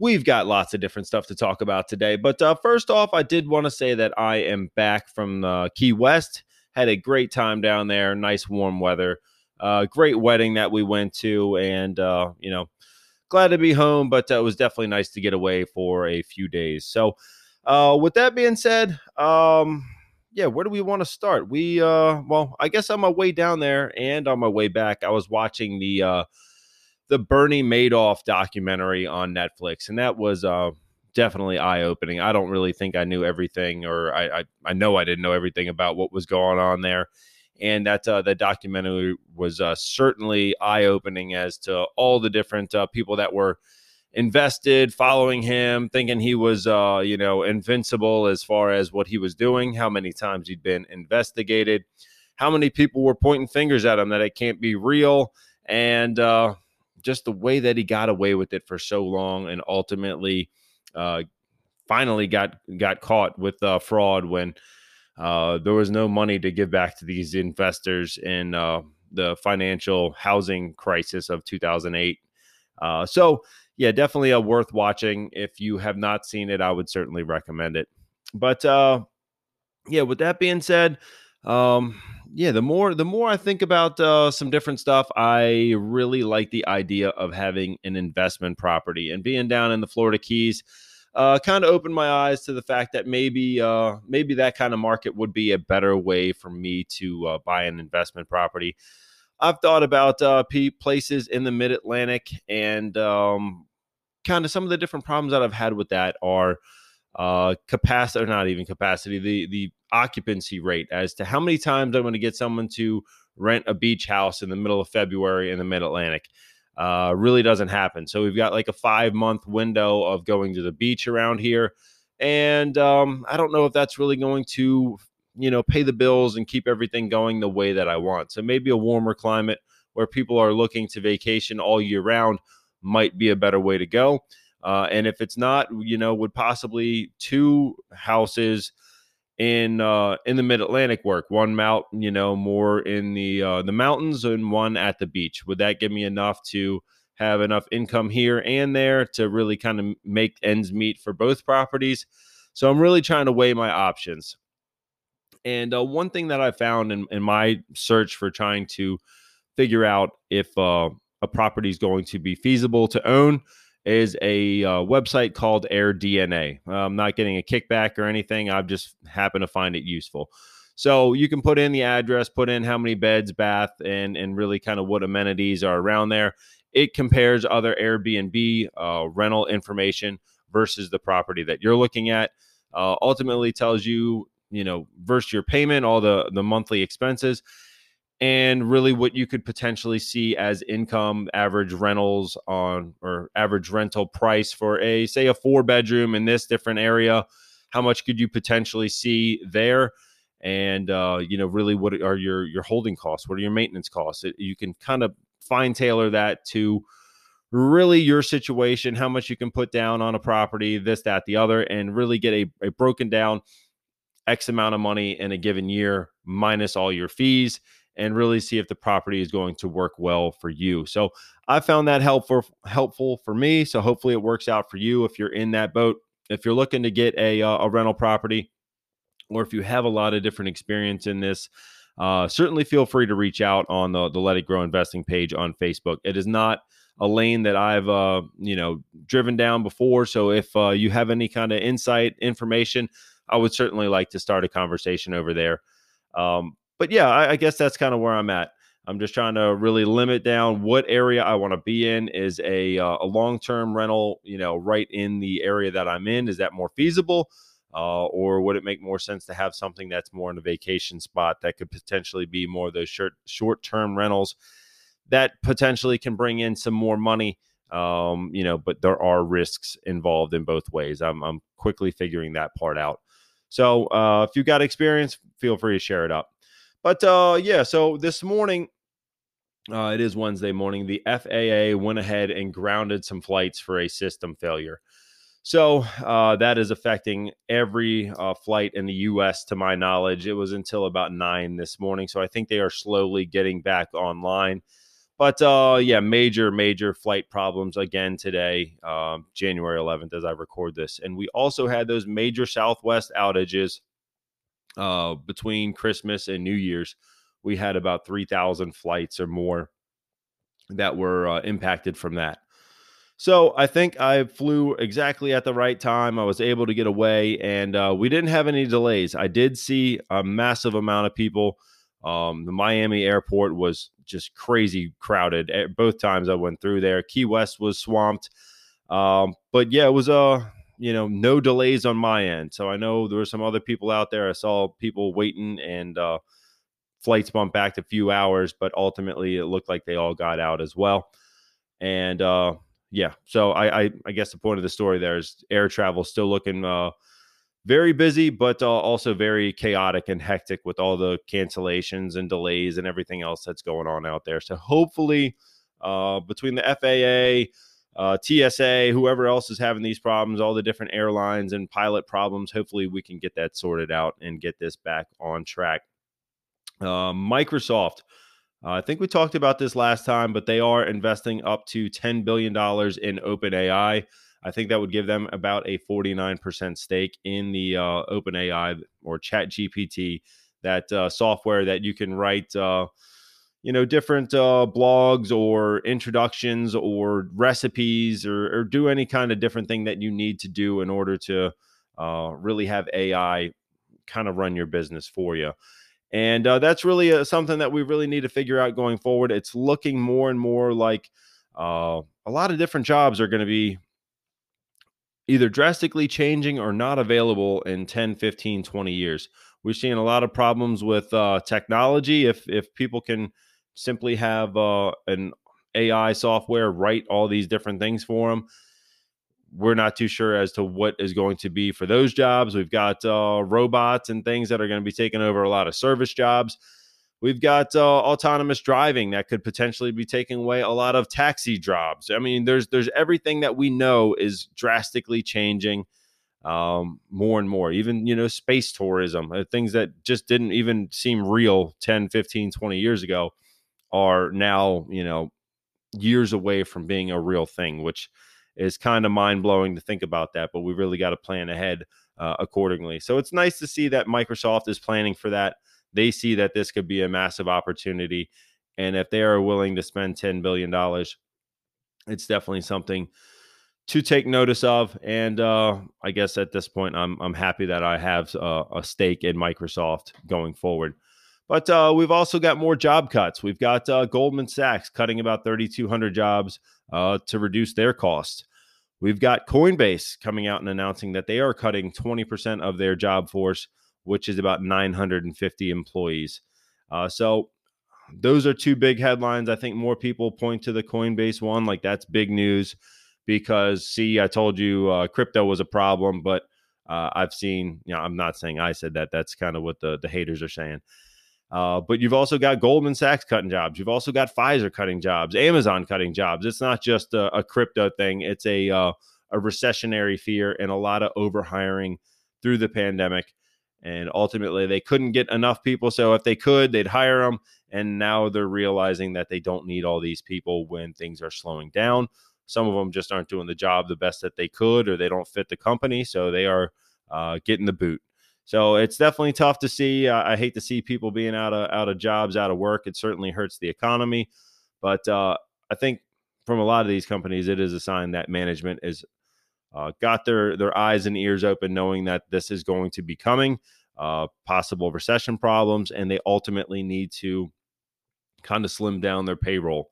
We've got lots of different stuff to talk about today, but first off, I did want to say that I am back from Key West. Had a great time down there. Nice warm weather. Great wedding that we went to, and glad to be home. But it was definitely nice to get away for a few days. So, with that being said, where do we want to start? I guess on my way down there and on my way back, I was watching the Bernie Madoff documentary on Netflix, and that was definitely eye-opening. I don't really think I knew everything, or I know I didn't know everything about what was going on there. And that the documentary was certainly eye-opening as to all the different people that were invested, following him, thinking he was, invincible as far as what he was doing, how many times he'd been investigated, how many people were pointing fingers at him that it can't be real, and just the way that he got away with it for so long and ultimately finally got caught with fraud when there was no money to give back to these investors in the financial housing crisis of 2008. So, definitely worth watching. If you have not seen it, I would certainly recommend it. But with that being said, the more I think about some different stuff, I really like the idea of having an investment property, and being down in the Florida Keys kind of opened my eyes to the fact that maybe that kind of market would be a better way for me to buy an investment property. I've thought about places in the mid-Atlantic, and kind of some of the different problems that I've had with that are the occupancy rate as to how many times I'm going to get someone to rent a beach house in the middle of February in the mid-Atlantic. Really doesn't happen. So we've got like a 5-month window of going to the beach around here. And I don't know if that's really going to pay the bills and keep everything going the way that I want. So maybe a warmer climate where people are looking to vacation all year round might be a better way to go. And if it's not, would possibly 2 houses in the mid-Atlantic work? One out, more in the mountains, and one at the beach. Would that give me enough to have enough income here and there to really kind of make ends meet for both properties? So I'm really trying to weigh my options. And one thing that I found in my search for trying to figure out if a property is going to be feasible to own is a website called AirDNA. I'm not getting a kickback or anything. I've just happened to find it useful. So you can put in the address, put in how many beds, bath, and really kind of what amenities are around there. It compares other Airbnb rental information versus the property that you're looking at. Ultimately tells you, versus your payment, all the monthly expenses, and really what you could potentially see as income, average rental price for a 4-bedroom in this different area. How much could you potentially see there? And, really what are your holding costs? What are your maintenance costs? You can kind of fine tailor that to really your situation, how much you can put down on a property, this, that, the other, and really get a broken down X amount of money in a given year, minus all your fees, and really see if the property is going to work well for you. So I found that helpful for me. So hopefully it works out for you if you're in that boat. If you're looking to get a rental property, or if you have a lot of different experience in this, certainly feel free to reach out on the Let It Grow Investing page on Facebook. It is not a lane that I've, driven down before. So if you have any kind of insight, information, I would certainly like to start a conversation over there. I guess that's kind of where I'm at. I'm just trying to really limit down what area I want to be in. Is a long-term rental, right in the area that I'm in? Is that more feasible? Or would it make more sense to have something that's more in a vacation spot that could potentially be more of those short-term rentals that potentially can bring in some more money But there are risks involved in both ways. I'm quickly figuring that part out. So if you've got experience, feel free to share it up. But so this morning, it is Wednesday morning, the FAA went ahead and grounded some flights for a system failure. So that is affecting every flight in the U.S. to my knowledge. It was until about 9 this morning. So I think they are slowly getting back online. But major, major flight problems again today, January 11th, as I record this. And we also had those major Southwest outages between Christmas and New Year's. We had about 3,000 flights or more that were impacted from that. So I think I flew exactly at the right time. I was able to get away, and we didn't have any delays. I did see a massive amount of people. The Miami airport was just crazy crowded. Both times I went through there, Key West was swamped. It was no delays on my end. So I know there were some other people out there. I saw people waiting, and flights bumped back a few hours, but ultimately it looked like they all got out as well. And so I guess the point of the story there is air travel still looking very busy, but also very chaotic and hectic with all the cancellations and delays and everything else that's going on out there. So hopefully between the FAA, TSA, whoever else is having these problems, all the different airlines and pilot problems, hopefully we can get that sorted out and get this back on track. Microsoft. I think we talked about this last time, but they are investing up to $10 billion in OpenAI. I think that would give them about a 49% stake in the OpenAI or ChatGPT, that software that you can write, different blogs or introductions or recipes or do any kind of different thing that you need to do in order to really have AI kind of run your business for you. And that's really something that we really need to figure out going forward. It's looking more and more like a lot of different jobs are going to be either drastically changing or not available in 10, 15, 20 years. We're seeing a lot of problems with technology. If people can simply have an AI software write all these different things for them, we're not too sure as to what is going to be for those jobs. We've got robots and things that are going to be taking over a lot of service jobs. We've got autonomous driving that could potentially be taking away a lot of taxi jobs. I mean, there's everything that we know is drastically changing more and more. Even, space tourism, things that just didn't even seem real 10, 15, 20 years ago are now, years away from being a real thing, which is kind of mind-blowing to think about that, but we really got to plan ahead accordingly. So it's nice to see that Microsoft is planning for that. They see that this could be a massive opportunity, and if they are willing to spend $10 billion, it's definitely something to take notice of. And I guess at this point, I'm happy that I have a stake in Microsoft going forward. But we've also got more job cuts. We've got Goldman Sachs cutting about 3,200 jobs to reduce their costs. We've got Coinbase coming out and announcing that they are cutting 20% of their job force, which is about 950 employees. So those are two big headlines. I think more people point to the Coinbase one, like that's big news because, see, I told you crypto was a problem, but I've seen, I'm not saying I said that. That's kind of what the haters are saying. But you've also got Goldman Sachs cutting jobs. You've also got Pfizer cutting jobs, Amazon cutting jobs. It's not just a crypto thing. It's a recessionary fear and a lot of overhiring through the pandemic. And ultimately, they couldn't get enough people. So if they could, they'd hire them. And now they're realizing that they don't need all these people when things are slowing down. Some of them just aren't doing the job the best that they could, or they don't fit the company. So they are getting the boot. So it's definitely tough to see. I hate to see people being out of jobs, out of work. It certainly hurts the economy. But I think from a lot of these companies, it is a sign that management is got their eyes and ears open, knowing that this is going to be coming, possible recession problems, and they ultimately need to kind of slim down their payroll.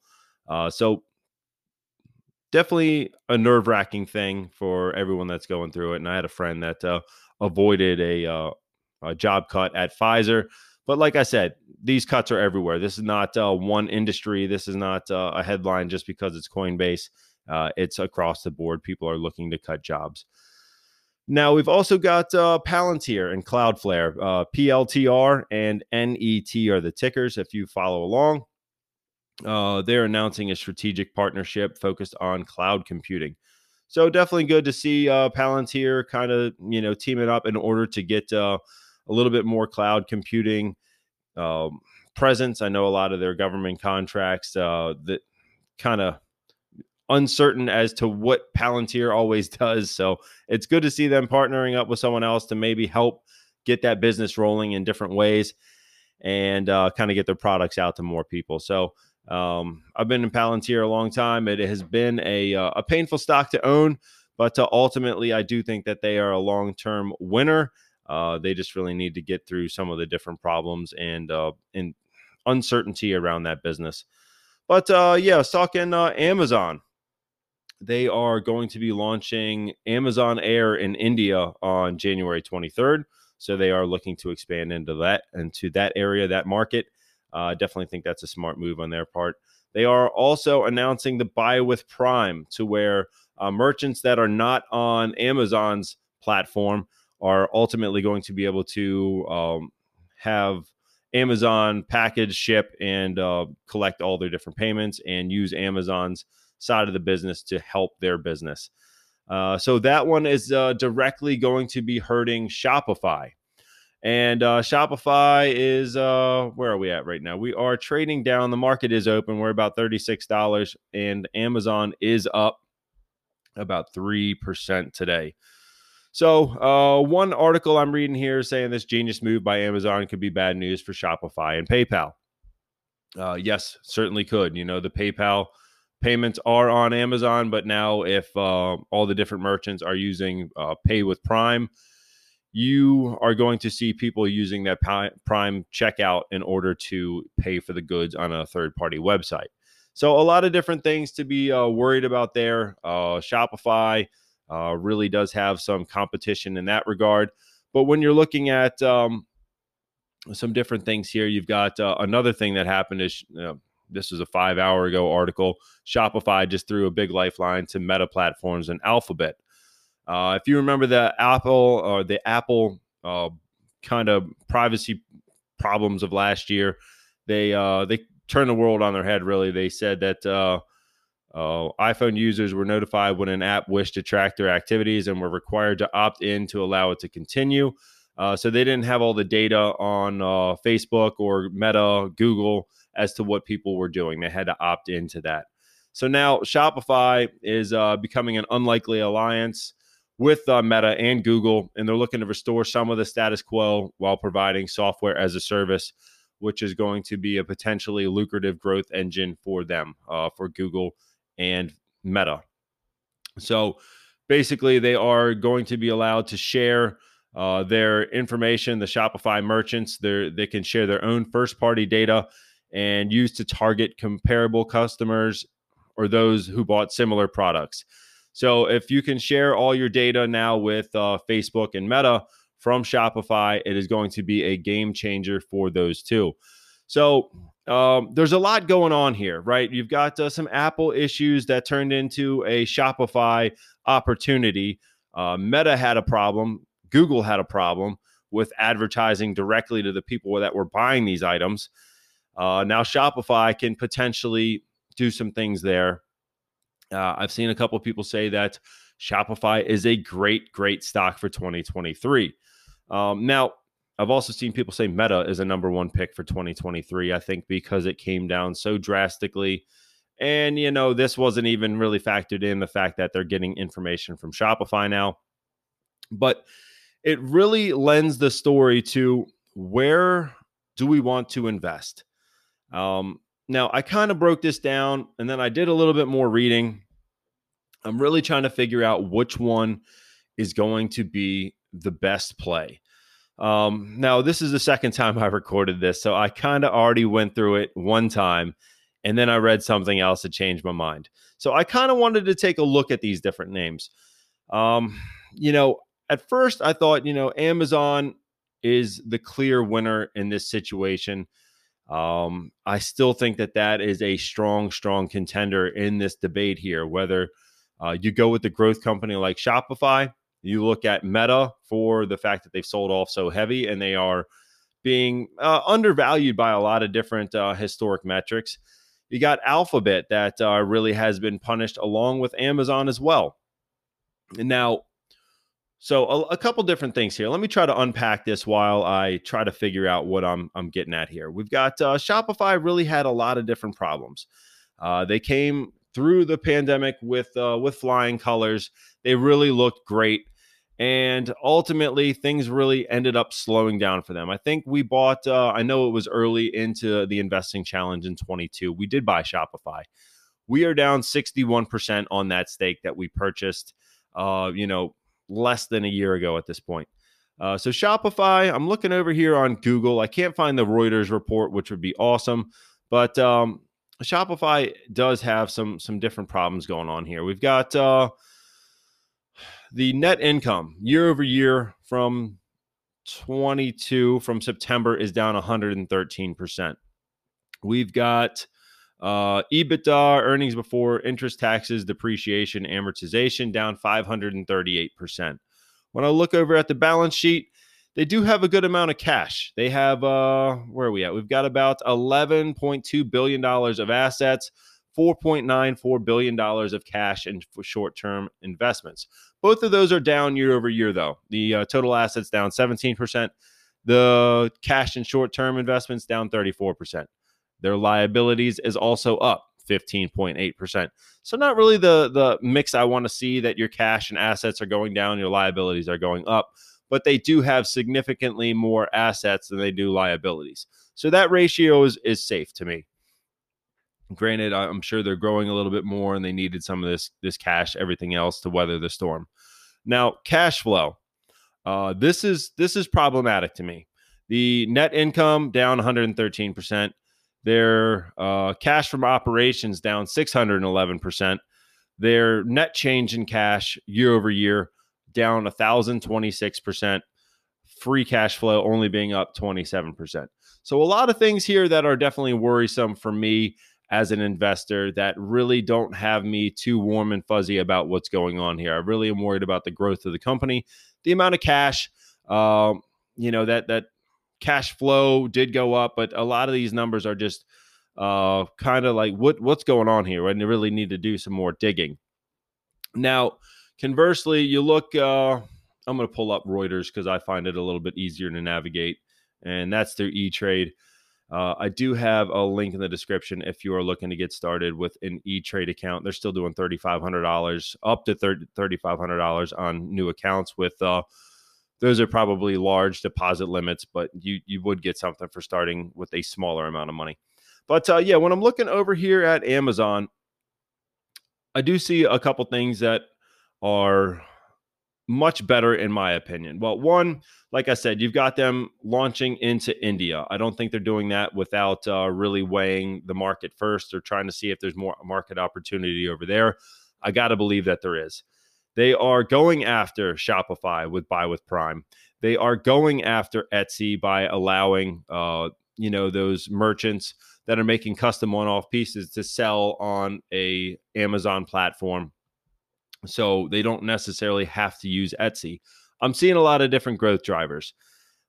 So definitely a nerve-wracking thing for everyone that's going through it. And I had a friend that avoided a job cut at Pfizer. But like I said, these cuts are everywhere. This is not one industry. This is not a headline just because it's Coinbase. It's across the board. People are looking to cut jobs. Now, we've also got Palantir and Cloudflare. PLTR and NET are the tickers if you follow along. They're announcing a strategic partnership focused on cloud computing. So definitely good to see Palantir kind of, you know, team it up in order to get a little bit more cloud computing presence. I know a lot of their government contracts that kind of uncertain as to what Palantir always does. So it's good to see them partnering up with someone else to maybe help get that business rolling in different ways and kind of get their products out to more people. So I've been in Palantir a long time. It has been a painful stock to own, but ultimately I do think that they are a long-term winner. They just really need to get through some of the different problems and uncertainty around that business. But yeah, I was talking Amazon. They are going to be launching Amazon Air in India on January 23rd. So they are looking to expand into that area, that market. Definitely think that's a smart move on their part. They are also announcing the Buy with Prime to where merchants that are not on Amazon's platform are ultimately going to be able to have Amazon package ship and collect all their different payments and use Amazon's side of the business to help their business. So that one is directly going to be hurting Shopify. And Shopify is, where are we at right now? We are trading down. The market is open. We're about $36 and Amazon is up about 3% today. So one article I'm reading here saying this genius move by Amazon could be bad news for Shopify and PayPal. Yes, certainly could. You know, the PayPal payments are on Amazon, but now if all the different merchants are using Pay with Prime, you are going to see people using that Prime checkout in order to pay for the goods on a third-party website. So a lot of different things to be worried about there. Shopify really does have some competition in that regard. But when you're looking at some different things here, you've got another thing that happened is this was a 5 hour ago article. Shopify just threw a big lifeline to Meta Platforms and Alphabet. If you remember the Apple kind of privacy problems of last year, they turned the world on their head. Really, they said that iPhone users were notified when an app wished to track their activities and were required to opt in to allow it to continue. So they didn't have all the data on Facebook or Meta, Google as to what people were doing. They had to opt into that. So now Shopify is becoming an unlikely alliance with Meta and Google, and they're looking to restore some of the status quo while providing software as a service, which is going to be a potentially lucrative growth engine for them, for Google and Meta. So basically, they are going to be allowed to share their information. The Shopify merchants, they can share their own first-party data and used to target comparable customers or those who bought similar products. So if you can share all your data now with Facebook and Meta from Shopify, it is going to be a game changer for those two. So there's a lot going on here, right? You've got some Apple issues that turned into a Shopify opportunity. Meta had a problem. Google had a problem with advertising directly to the people that were buying these items. Now Shopify can potentially do some things there. I've seen a couple of people say that Shopify is a great, great stock for 2023. Now, I've also seen people say Meta is a number one pick for 2023, I think, because it came down so drastically. And, you know, this wasn't even really factored in the fact that they're getting information from Shopify now. But it really lends the story to where do we want to invest? Now, I kind of broke this down and then I did a little bit more reading. I'm really trying to figure out which one is going to be the best play. Now, this is the second time I recorded this, so I kind of already went through it one time and then I read something else that changed my mind. So I kind of wanted to take a look at these different names. You know, at first I thought, you know, Amazon is the clear winner in this situation. I still think that that is a strong contender in this debate here, whether you go with the growth company like Shopify, you look at Meta for the fact that they've sold off so heavy and they are being undervalued by a lot of different historic metrics. You got Alphabet that really has been punished along with Amazon as well. And now, so a couple different things here. Let me try to unpack this while I try to figure out what I'm getting at here. We've got Shopify really had a lot of different problems. They came through the pandemic with flying colors. They really looked great. And ultimately, things really ended up slowing down for them. I think we bought, I know it was early into the investing challenge in 22. We did buy Shopify. We are down 61% on that stake that we purchased, less than a year ago at this point. So Shopify, I'm looking over here on Google. I can't find the Reuters report, which would be awesome. But Shopify does have some different problems going on here. We've got... the net income year over year from 22 from September is down 113%. We've got EBITDA, earnings before interest, taxes, depreciation, amortization, down 538%. When I look over at the balance sheet, they do have a good amount of cash. They have, where are we at? We've got about $11.2 billion of assets, $4.94 billion of cash and short-term investments. Both of those are down year over year, though. The total assets down 17%. The cash and short-term investments down 34%. Their liabilities is also up 15.8%. So not really the mix I want to see, that your cash and assets are going down, your liabilities are going up. But they do have significantly more assets than they do liabilities. So that ratio is safe to me. Granted, I'm sure they're growing a little bit more and they needed some of this cash, everything else, to weather the storm. Now, cash flow. This is problematic to me. The net income down 113%. Their cash from operations down 611%. Their net change in cash year over year down 1,026%. Free cash flow only being up 27%. So a lot of things here that are definitely worrisome for me as an investor that really don't have me too warm and fuzzy about what's going on here. I really am worried about the growth of the company, the amount of cash, that cash flow did go up, but a lot of these numbers are just kind of like what's going on here, and they really need to do some more digging. Now, conversely, you look, I'm going to pull up Reuters because I find it a little bit easier to navigate, and that's through E-Trade. I do have a link in the description if you are looking to get started with an E-Trade account. They're still doing $3,500, up to $3,500 on new accounts. With those are probably large deposit limits, but you would get something for starting with a smaller amount of money. But when I'm looking over here at Amazon, I do see a couple things that are much better in my opinion. Well, one, like I said, you've got them launching into India. I don't think they're doing that without really weighing the market first. They're trying to see if there's more market opportunity over there. I got to believe that there is. They are going after Shopify with Buy with Prime. They are going after Etsy by allowing, those merchants that are making custom one-off pieces to sell on a Amazon platform. So they don't necessarily have to use Etsy. I'm seeing a lot of different growth drivers.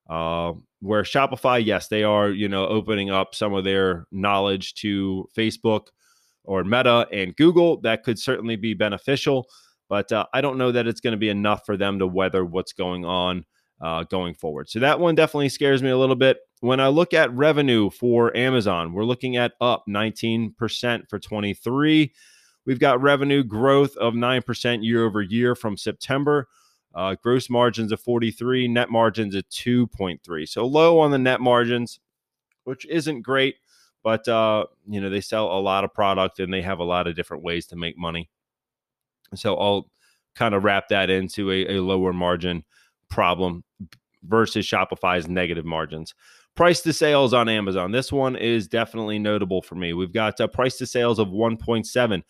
Where Shopify, yes, they are, opening up some of their knowledge to Facebook or Meta and Google. That could certainly be beneficial, but I don't know that it's going to be enough for them to weather what's going on going forward. So that one definitely scares me a little bit. When I look at revenue for Amazon, we're looking at up 19% for 23. We've got revenue growth of 9% year over year from September, gross margins of 43, net margins of 2.3. So low on the net margins, which isn't great, but they sell a lot of product and they have a lot of different ways to make money. So I'll kind of wrap that into a lower margin problem versus Shopify's negative margins. Price to sales on Amazon. This one is definitely notable for me. We've got a price to sales of 1.7.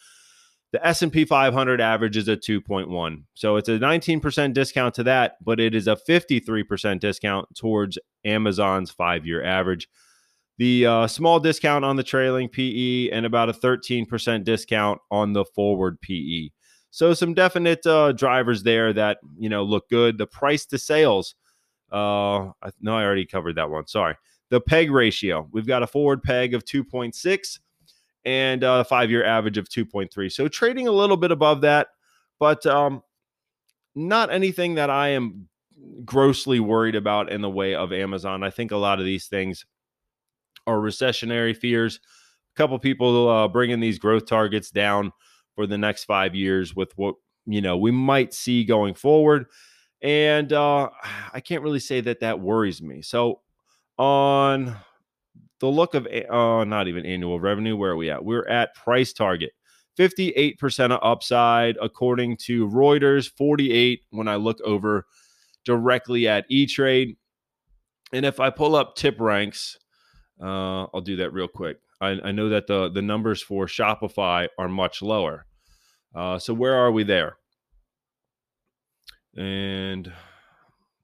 The S&P 500 average is a 2.1. So it's a 19% discount to that, but it is a 53% discount towards Amazon's 5-year average. the small discount on the trailing PE and about a 13% discount on the forward PE. So some definite drivers there that, you know, look good. The price to sales. No, I already covered that one. Sorry. The PEG ratio. We've got a forward PEG of 2.6 and a five-year average of 2.3. So trading a little bit above that, but not anything that I am grossly worried about in the way of Amazon. I think a lot of these things are recessionary fears. A couple people bringing these growth targets down for the next 5 years with what, you know, we might see going forward. And I can't really say that that worries me. So on the look of not even annual revenue, where are we at? We're at price target, 58% of upside, according to Reuters, 48 when I look over directly at E-Trade. And if I pull up TipRanks, I'll do that real quick. I know that the numbers for Shopify are much lower. So where are we there? And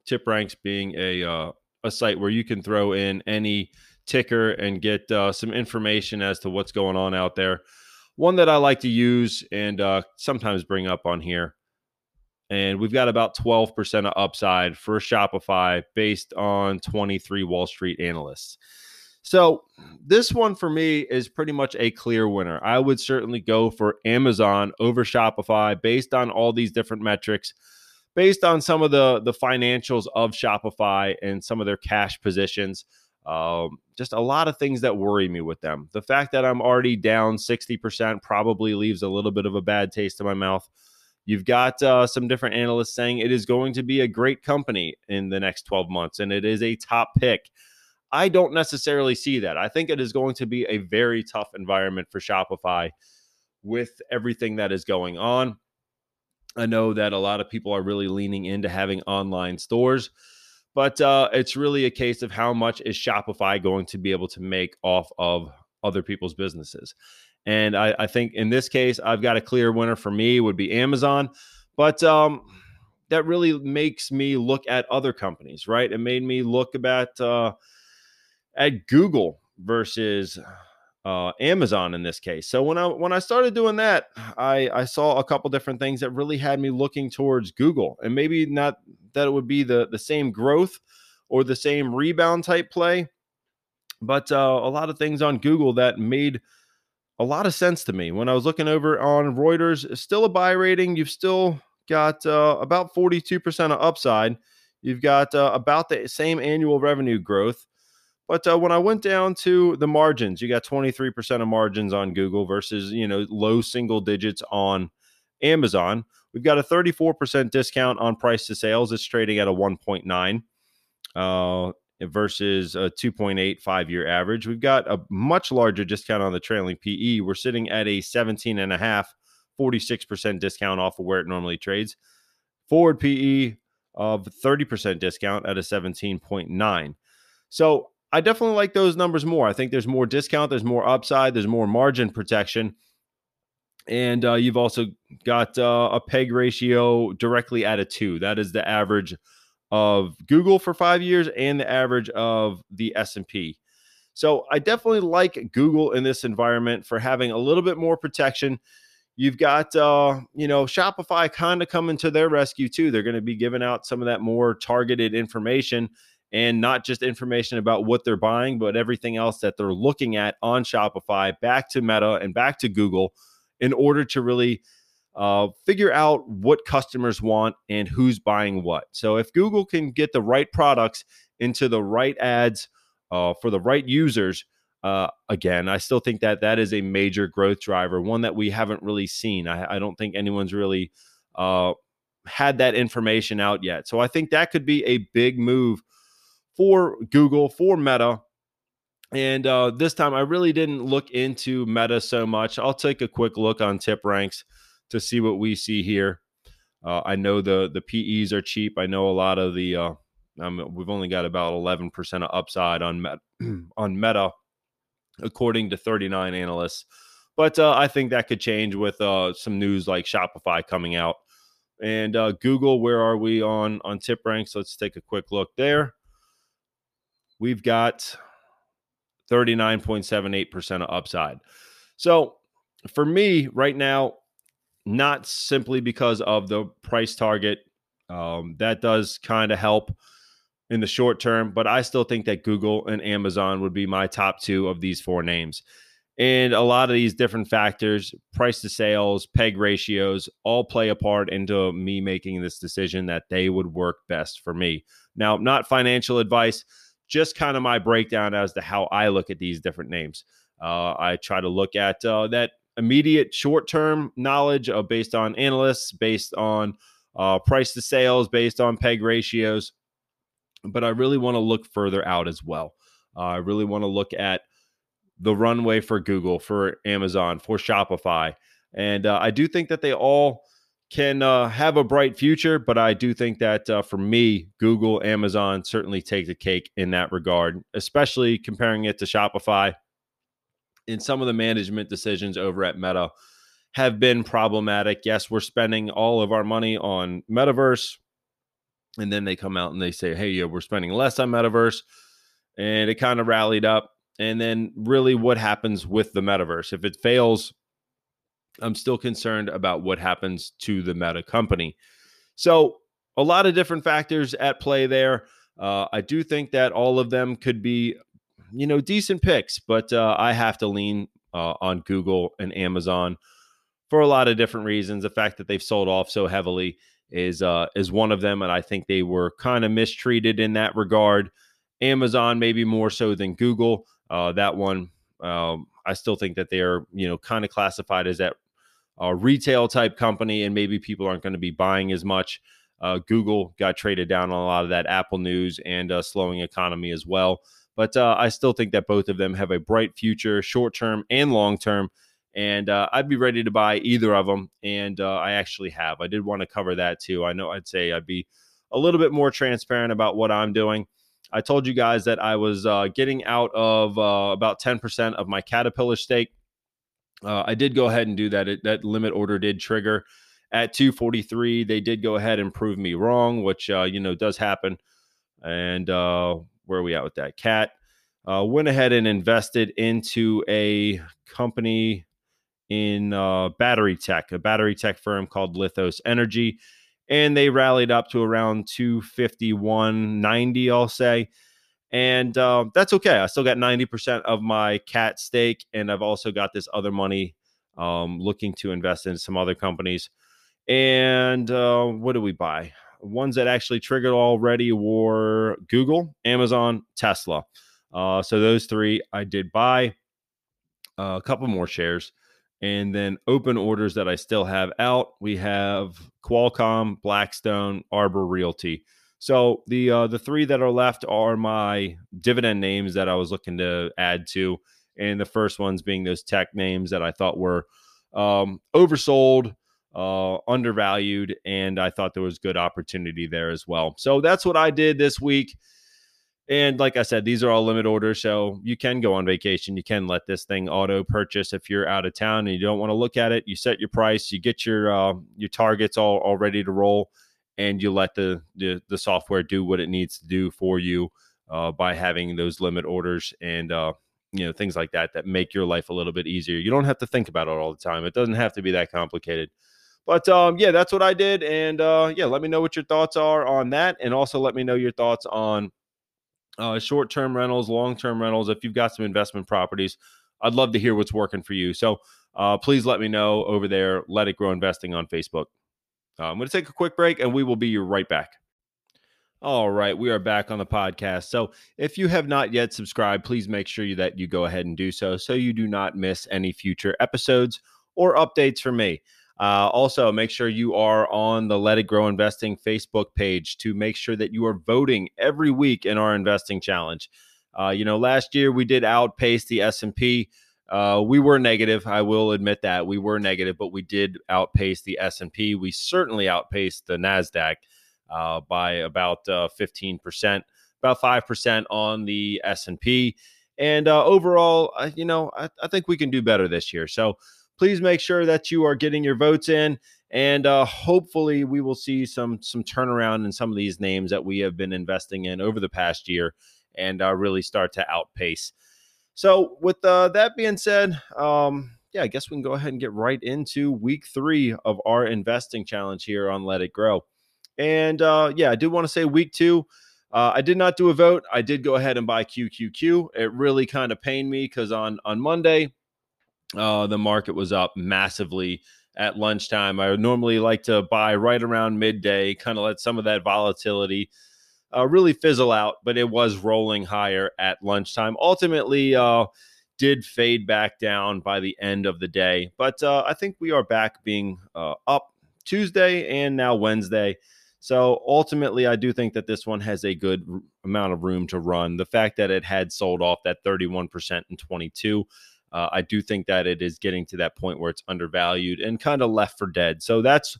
TipRanks being a site where you can throw in any ticker and get some information as to what's going on out there. One that I like to use and sometimes bring up on here. And we've got about 12% of upside for Shopify based on 23 Wall Street analysts. So this one for me is pretty much a clear winner. I would certainly go for Amazon over Shopify based on all these different metrics, based on some of the financials of Shopify and some of their cash positions. Just a lot of things that worry me with them. The fact that I'm already down 60% probably leaves a little bit of a bad taste in my mouth. You've got some different analysts saying it is going to be a great company in the next 12 months, and it is a top pick. I don't necessarily see that. I think it is going to be a very tough environment for Shopify with everything that is going on. I know that a lot of people are really leaning into having online stores, but it's really a case of how much is Shopify going to be able to make off of other people's businesses. And I think in this case, I've got a clear winner for me would be Amazon, but that really makes me look at other companies, right? It made me look at Google versus Amazon in this case. So when I started doing that, I saw a couple different things that really had me looking towards Google, and maybe not that it would be the same growth or the same rebound type play, but a lot of things on Google that made a lot of sense to me. When I was looking over on Reuters, still a buy rating. You've still got about 42% of upside. You've got about the same annual revenue growth. But when I went down to the margins, you got 23% of margins on Google versus, you know, low single digits on Amazon. We've got a 34% discount on price to sales. It's trading at a 1.9 versus a 2.85 year average. We've got a much larger discount on the trailing PE. We're sitting at a 17.5, 46% discount off of where it normally trades. Forward PE of 30% discount at a 17.9. So I definitely like those numbers more. I think there's more discount, there's more upside, there's more margin protection. And you've also got a PEG ratio directly at a 2. That is the average of Google for 5 years and the average of the S&P. So I definitely like Google in this environment for having a little bit more protection. You've got, Shopify kind of coming to their rescue too. They're going to be giving out some of that more targeted information, and not just information about what they're buying, but everything else that they're looking at on Shopify, back to Meta and back to Google, in order to really figure out what customers want and who's buying what. So if Google can get the right products into the right ads for the right users, again, I still think that that is a major growth driver, one that we haven't really seen. I don't think anyone's really had that information out yet. So I think that could be a big move for Google, for Meta. And this time I really didn't look into Meta so much. I'll take a quick look on TipRanks to see what we see here. I know the PEs are cheap. I know a lot of the, we've only got about 11% of upside on Meta, according to 39 analysts. But I think that could change with some news like Shopify coming out. And Google, where are we on TipRanks? Let's take a quick look there. We've got 39.78% of upside. So for me right now, not simply because of the price target, that does kind of help in the short term, but I still think that Google and Amazon would be my top two of these four names. And a lot of these different factors, price to sales, PEG ratios, all play a part into me making this decision that they would work best for me. Now, not financial advice, just kind of my breakdown as to how I look at these different names. I try to look at that immediate short-term knowledge based on analysts, based on price to sales, based on PEG ratios. But I really want to look further out as well. I really want to look at the runway for Google, for Amazon, for Shopify. And I do think that they all can have a bright future, but I do think that for me, Google, Amazon certainly take the cake in that regard, especially comparing it to Shopify. And some of the management decisions over at Meta have been problematic. Yes, we're spending all of our money on Metaverse, and then they come out and they say, hey, yeah, we're spending less on Metaverse. And it kind of rallied up. And then really what happens with the metaverse? If it fails, I'm still concerned about what happens to the Meta company. So a lot of different factors at play there. I do think that all of them could be, you know, decent picks, but I have to lean on Google and Amazon for a lot of different reasons. The fact that they've sold off so heavily is one of them. And I think they were kind of mistreated in that regard. Amazon, maybe more so than Google. That one, I still think that they are, you know, kind of classified as that retail type company, and maybe people aren't going to be buying as much. Google got traded down on a lot of that Apple news and slowing economy as well. But I still think that both of them have a bright future, short term and long term. And I'd be ready to buy either of them. And I actually have. I did want to cover that too. I know I'd say I'd be a little bit more transparent about what I'm doing. I told you guys that I was getting out of about 10% of my Caterpillar stake. I did go ahead and do that. That limit order did trigger at 243. They did go ahead and prove me wrong, which, you know, does happen. And where are we at with that? Cat went ahead and invested into a company in battery tech, a battery tech firm called Lithos Energy. And they rallied up to around 251.90, I'll say. And that's okay. I still got 90% of my CAT stake. And I've also got this other money looking to invest in some other companies. And what do we buy? Ones that actually triggered already were Google, Amazon, Tesla. So those three I did buy a couple more shares. And then open orders that I still have out, we have Qualcomm, Blackstone, Arbor Realty. So the three that are left are my dividend names that I was looking to add to. And the first ones being those tech names that I thought were oversold, undervalued, and I thought there was good opportunity there as well. So that's what I did this week. And like I said, these are all limit orders, so you can go on vacation. You can let this thing auto purchase if you're out of town and you don't want to look at it. You set your price, you get your targets all ready to roll, and you let the software do what it needs to do for you by having those limit orders and you know, things like that make your life a little bit easier. You don't have to think about it all the time. It doesn't have to be that complicated. But yeah, that's what I did. And yeah, let me know what your thoughts are on that, and also let me know your thoughts on short-term rentals, long-term rentals. If you've got some investment properties, I'd love to hear what's working for you. So please let me know over there. Let It Grow Investing on Facebook. I'm going to take a quick break and we will be right back. All right, we are back on the podcast. So if you have not yet subscribed, please make sure that you go ahead and do so, so you do not miss any future episodes or updates from me. Also, make sure you are on the Let It Grow Investing Facebook page to make sure that you are voting every week in our investing challenge. You know, last year we did outpace the S&P. We were negative. I will admit that we were negative, but we did outpace the S&P. We certainly outpaced the NASDAQ by about 15%, about 5% on the S&P. And overall, you know, I think we can do better this year. So please make sure that you are getting your votes in, and hopefully we will see some turnaround in some of these names that we have been investing in over the past year and really start to outpace. So with that being said, yeah, I guess we can go ahead and get right into week three of our investing challenge here on Let It Grow. And yeah, I do want to say week two, I did not do a vote. I did go ahead and buy QQQ. It really kind of pained me because on Monday, the market was up massively at lunchtime. I would normally like to buy right around midday, kind of let some of that volatility really fizzle out, but it was rolling higher at lunchtime. Ultimately, did fade back down by the end of the day. But I think we are back being up Tuesday and now Wednesday. So ultimately, I do think that this one has a good amount of room to run. The fact that it had sold off that 31% in 22, I do think that it is getting to that point where it's undervalued and kind of left for dead. So that's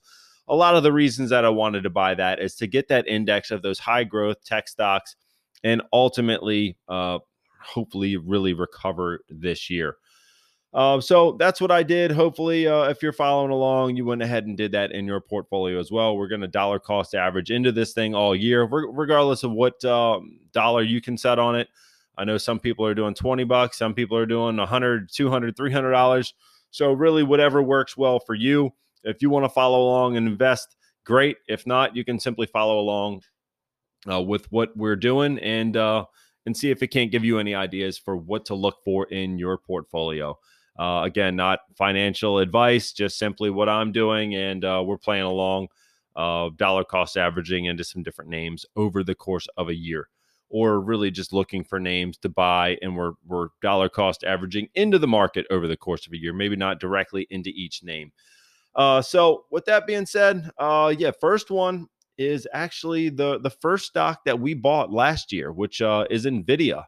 a lot of the reasons that I wanted to buy that, is to get that index of those high growth tech stocks and ultimately, hopefully really recover this year. So that's what I did. Hopefully, if you're following along, you went ahead and did that in your portfolio as well. We're going to dollar cost average into this thing all year, regardless of what dollar you can set on it. I know some people are doing $20. Some people are doing $100, $200, $300. So really whatever works well for you. If you want to follow along and invest, great. If not, you can simply follow along with what we're doing and see if it can't give you any ideas for what to look for in your portfolio. Again, not financial advice, just simply what I'm doing. And we're playing along dollar cost averaging into some different names over the course of a year, or really just looking for names to buy, and we're dollar cost averaging into the market over the course of a year, maybe not directly into each name. So with that being said, yeah, first one is actually the first stock that we bought last year, which is NVIDIA.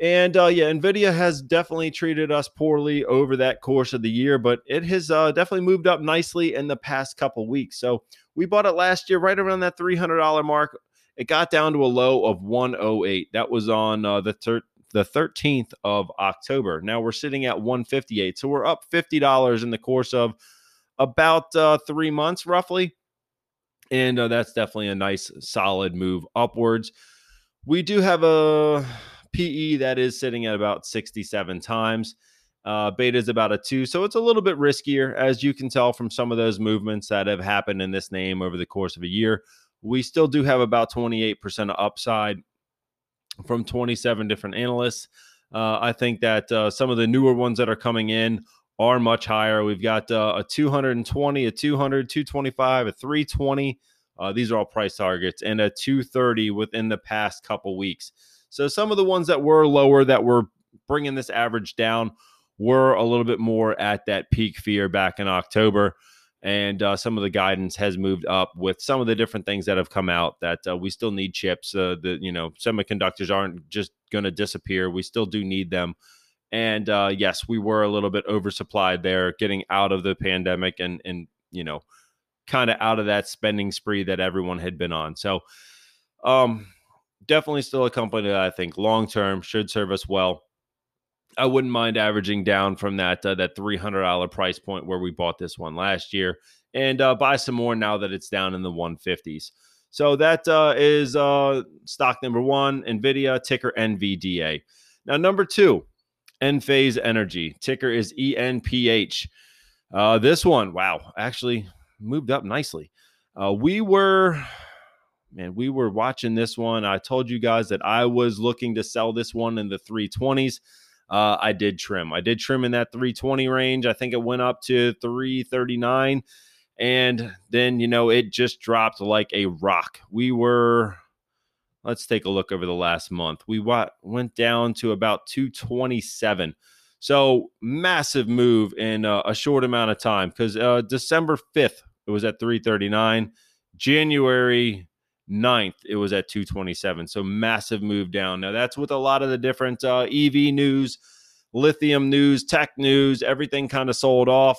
And yeah, NVIDIA has definitely treated us poorly over that course of the year, but it has definitely moved up nicely in the past couple weeks. So we bought it last year right around that $300 mark. It got down to a low of 108. That was on the 13th of October. Now we're sitting at 158. So we're up $50 in the course of about 3 months, roughly. And that's definitely a nice, solid move upwards. We do have a PE that is sitting at about 67 times. Beta is about a 2. So it's a little bit riskier, as you can tell from some of those movements that have happened in this name over the course of a year. We still do have about 28% of upside from 27 different analysts. I think that some of the newer ones that are coming in are much higher. We've got a 220, a 200, 225, a 320. These are all price targets, and a 230 within the past couple weeks. So some of the ones that were lower that were bringing this average down were a little bit more at that peak fear back in October. And some of the guidance has moved up with some of the different things that have come out, that we still need chips. Semiconductors aren't just going to disappear. We still do need them. And yes, we were a little bit oversupplied there, getting out of the pandemic and you know, kind of out of that spending spree that everyone had been on. So definitely still a company that I think long-term should serve us well. I wouldn't mind averaging down from that that $300 price point where we bought this one last year, and buy some more now that it's down in the 150s. So that is stock number one, NVIDIA, ticker NVDA. Now, number two, Enphase Energy, ticker is ENPH. This one, wow, actually moved up nicely. We were watching this one. I told you guys that I was looking to sell this one in the 320s. I did trim. I did trim in that 320 range. I think it went up to 339. And then, you know, it just dropped like a rock. Let's take a look over the last month. We went down to about 227. So massive move in a short amount of time, because December 5th, it was at 339. January 9th, it was at 227. So massive move down. Now that's with a lot of the different EV news, lithium news, tech news, everything kind of sold off.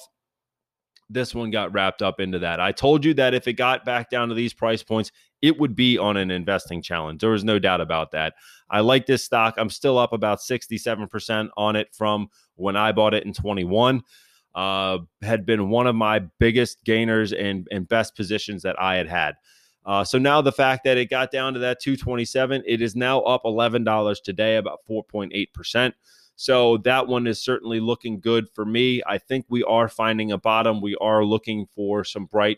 This one got wrapped up into that. I told you that if it got back down to these price points, it would be on an investing challenge. There was no doubt about that. I like this stock. I'm still up about 67% on it from when I bought it in 21. Had been one of my biggest gainers and best positions that I had. So now the fact that it got down to that 227, it is now up $11 today, about 4.8%. So that one is certainly looking good for me. I think we are finding a bottom. We are looking for some bright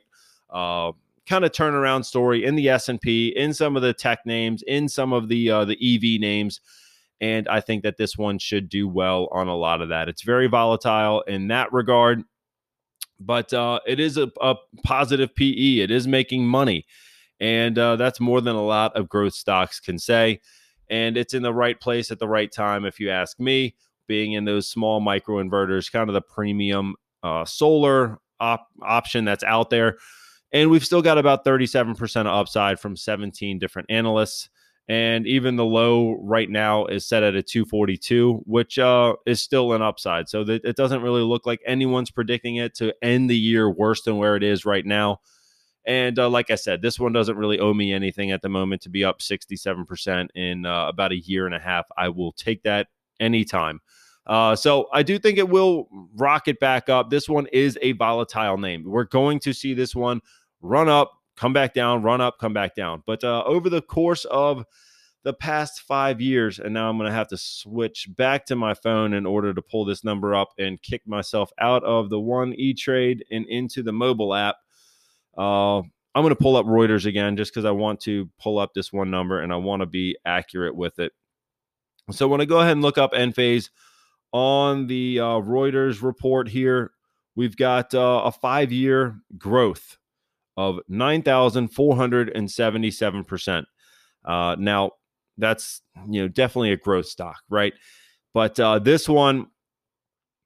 kind of turnaround story in the S&P, in some of the tech names, in some of the EV names. And I think that this one should do well on a lot of that. It's very volatile in that regard, but it is a positive PE. It is making money. And that's more than a lot of growth stocks can say. And it's in the right place at the right time, if you ask me, being in those small micro inverters, kind of the premium solar option that's out there. And we've still got about 37% of upside from 17 different analysts. And even the low right now is set at a 242, which is still an upside. So that it doesn't really look like anyone's predicting it to end the year worse than where it is right now. And like I said, this one doesn't really owe me anything at the moment to be up 67% in about a year and a half. I will take that anytime. So I do think it will rocket back up. This one is a volatile name. We're going to see this one run up, come back down, run up, come back down. But over the course of the past 5 years, and now I'm going to have to switch back to my phone in order to pull this number up and kick myself out of the one E-Trade and into the mobile app. I'm going to pull up Reuters again just because I want to pull up this one number and I want to be accurate with it. So when I go ahead and look up Enphase on the Reuters report here, we've got a 5 year growth of 9,477%. Now that's, definitely a growth stock, right? But this one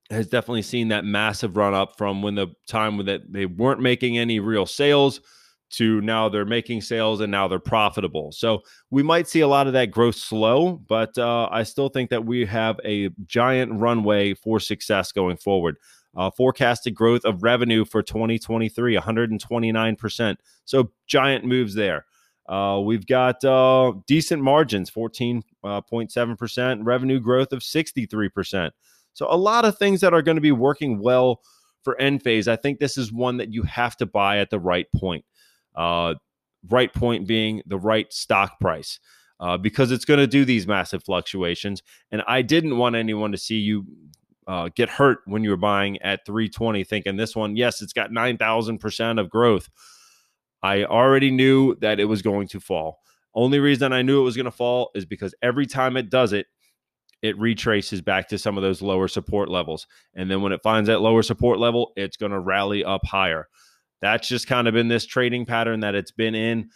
has definitely seen that massive run up from when the time that they weren't making any real sales to now they're making sales and now they're profitable. So we might see a lot of that growth slow, but I still think that we have a giant runway for success going forward. Forecasted growth of revenue for 2023, 129%. So giant moves there. We've got decent margins, 14.7%, revenue growth of 63%. So a lot of things that are going to be working well for Enphase. I think this is one that you have to buy at the right point. Right point being the right stock price, because it's going to do these massive fluctuations. And I didn't want anyone to see you get hurt when you were buying at 320, thinking this one, yes, it's got 9,000% of growth. I already knew that it was going to fall. Only reason I knew it was going to fall is because every time it does it, it retraces back to some of those lower support levels. And then when it finds that lower support level, it's going to rally up higher. That's just kind of been this trading pattern that it's been in.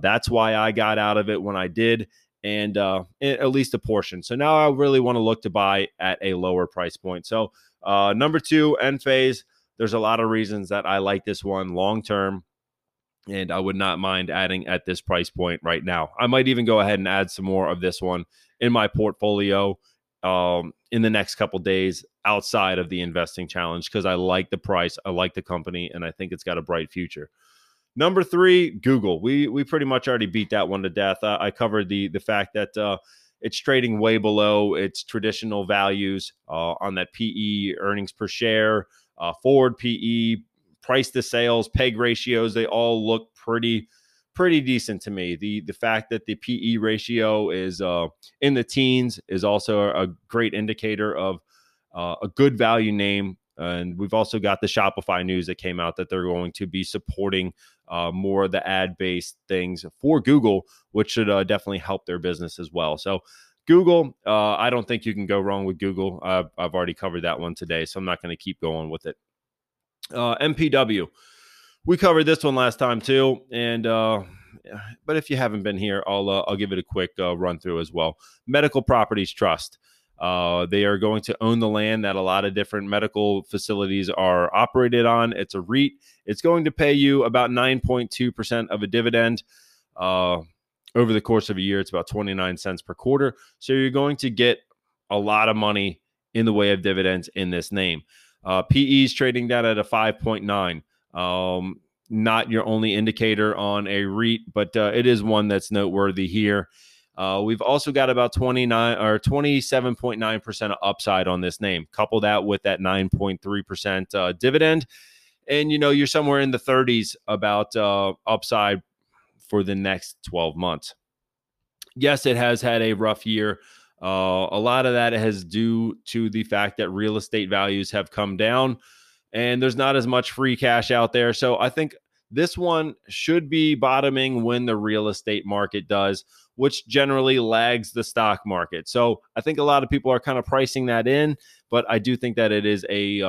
That's why I got out of it when I did, and at least a portion. So now I really want to look to buy at a lower price point. So number two, Enphase. There's a lot of reasons that I like this one long-term, and I would not mind adding at this price point right now. I might even go ahead and add some more of this one in my portfolio in the next couple days outside of the investing challenge, because I like the price, I like the company, and I think it's got a bright future. Number three, Google. We pretty much already beat that one to death. I covered the fact that it's trading way below its traditional values on that PE, earnings per share, forward PE, price to sales, PEG ratios. They all look pretty decent to me. The fact that the PE ratio is in the teens is also a great indicator of a good value name. And we've also got the Shopify news that came out that they're going to be supporting more of the ad-based things for Google, which should definitely help their business as well. So Google, I don't think you can go wrong with Google. I've already covered that one today, so I'm not going to keep going with it. MPW. We covered this one last time too, and but if you haven't been here, I'll give it a quick run through as well. Medical Properties Trust. They are going to own the land that a lot of different medical facilities are operated on. It's a REIT. It's going to pay you about 9.2% of a dividend over the course of a year. It's about 29 cents per quarter. So you're going to get a lot of money in the way of dividends in this name. PE's trading down at a 5.9. Not your only indicator on a REIT, but it is one that's noteworthy here. We've also got about 27.9% of upside on this name. Couple that with that 9.3% dividend, and you're somewhere in the 30s about upside for the next 12 months. Yes, it has had a rough year. A lot of that is due to the fact that real estate values have come down and there's not as much free cash out there. So I think this one should be bottoming when the real estate market does, which generally lags the stock market. So I think a lot of people are kind of pricing that in, but I do think that it is a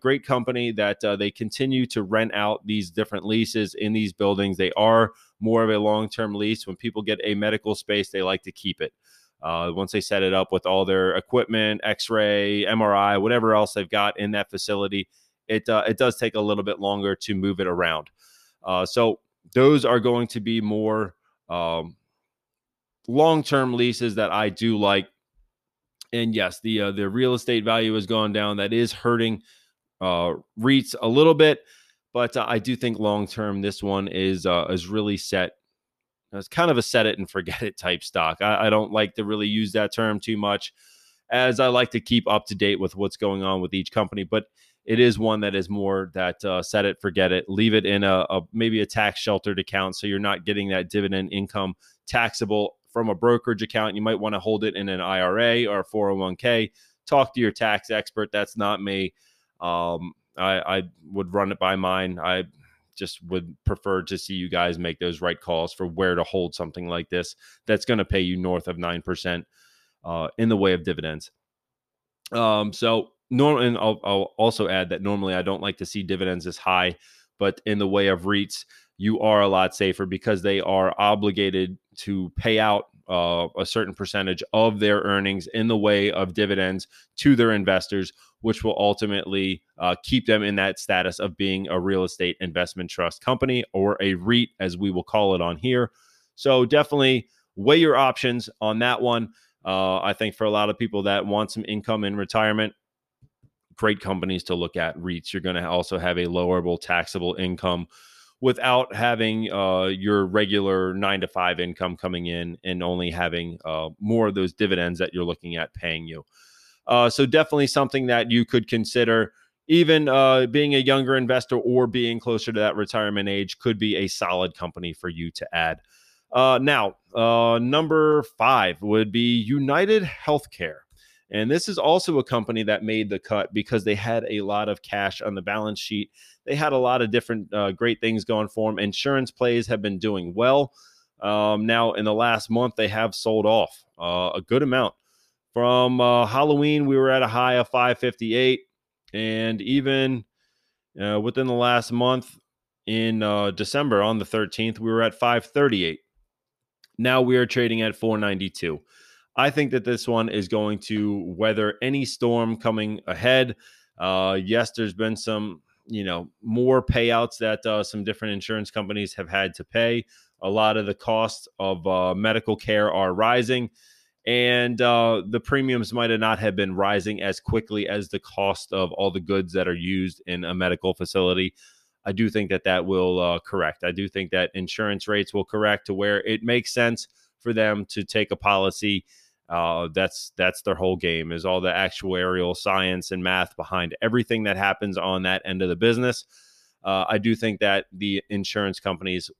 great company that they continue to rent out these different leases in these buildings. They are more of a long-term lease. When people get a medical space, they like to keep it. Once they set it up with all their equipment, X-ray, MRI, whatever else they've got in that facility, it does take a little bit longer to move it around. So those are going to be more long-term leases that I do like. And yes, the real estate value has gone down. That is hurting REITs a little bit, but I do think long-term this one is really set. It's kind of a set it and forget it type stock. I don't like to really use that term too much, as I like to keep up to date with what's going on with each company, but it is one that is more that set it, forget it, leave it in a maybe a tax sheltered account. So you're not getting that dividend income taxable from a brokerage account. You might want to hold it in an IRA or a 401k. Talk to your tax expert. That's not me. I would run it by mine. I just would prefer to see you guys make those right calls for where to hold something like this that's going to pay you north of 9% in the way of dividends. And I'll also add that normally I don't like to see dividends this high, but in the way of REITs, you are a lot safer because they are obligated to pay out a certain percentage of their earnings in the way of dividends to their investors, which will ultimately keep them in that status of being a real estate investment trust company, or a REIT, as we will call it on here. So definitely weigh your options on that one. I think for a lot of people that want some income in retirement, great companies to look at. REITs, you're going to also have a lowerable taxable income without having your regular 9-to-5 income coming in and only having more of those dividends that you're looking at paying you. So definitely something that you could consider. Even being a younger investor or being closer to that retirement age could be a solid company for you to add. Now, number 5 would be UnitedHealthcare. And this is also a company that made the cut because they had a lot of cash on the balance sheet. They had a lot of different great things going for them. Insurance plays have been doing well. Now, in the last month, they have sold off a good amount. From Halloween, we were at a high of 558. And even within the last month in December, on the 13th, we were at 538. Now we are trading at 492. I think that this one is going to weather any storm coming ahead. Yes, there's been some, more payouts that some different insurance companies have had to pay. A lot of the costs of medical care are rising, and the premiums might have not have been rising as quickly as the cost of all the goods that are used in a medical facility. I do think that will correct. I do think that insurance rates will correct to where it makes sense for them to take a policy. That's their whole game, is all the actuarial science and math behind everything that happens on that end of the business. I do think that the insurance companies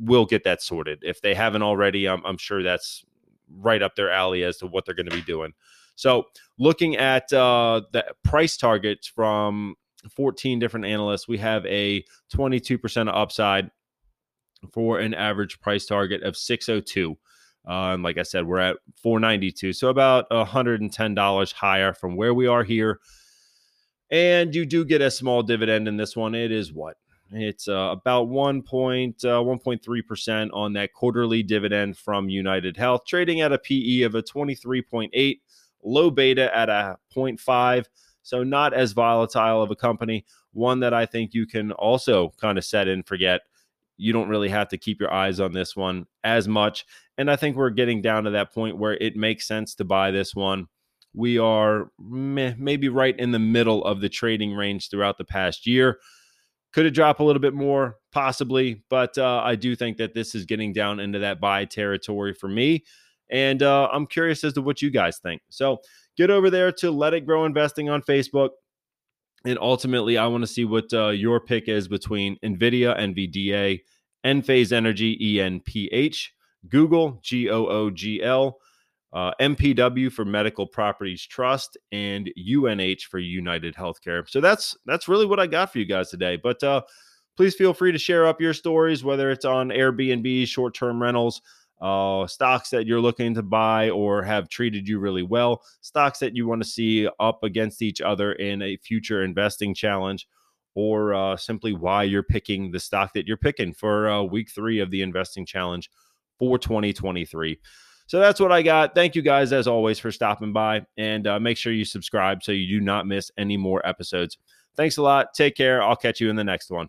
will get that sorted. If they haven't already, I'm sure that's right up their alley as to what they're going to be doing. So looking at the price targets from 14 different analysts, we have a 22% upside for an average price target of 602. And like I said, we're at 492, so about $110 higher from where we are here. And you do get a small dividend in this one. It is what? It's about 1.3% on that quarterly dividend from UnitedHealth, trading at a PE of a 23.8, low beta at a 0.5. So not as volatile of a company, one that I think you can also kind of set and forget. You don't really have to keep your eyes on this one as much. And I think we're getting down to that point where it makes sense to buy this one. We are maybe right in the middle of the trading range throughout the past year. Could it drop a little bit more? Possibly. But I do think that this is getting down into that buy territory for me. And I'm curious as to what you guys think. So get over there to Let It Grow Investing on Facebook. And ultimately, I want to see what your pick is between NVIDIA, NVDA, Enphase Energy, ENPH, Google, GOOGL, MPW for Medical Properties Trust, and UNH for United Healthcare. So that's really what I got for you guys today. But please feel free to share up your stories, whether it's on Airbnb, short-term rentals, stocks that you're looking to buy or have treated you really well, stocks that you want to see up against each other in a future investing challenge, or simply why you're picking the stock that you're picking for week three of the investing challenge for 2023. So that's what I got. Thank you guys, as always, for stopping by, and make sure you subscribe so you do not miss any more episodes. Thanks a lot. Take care. I'll catch you in the next one.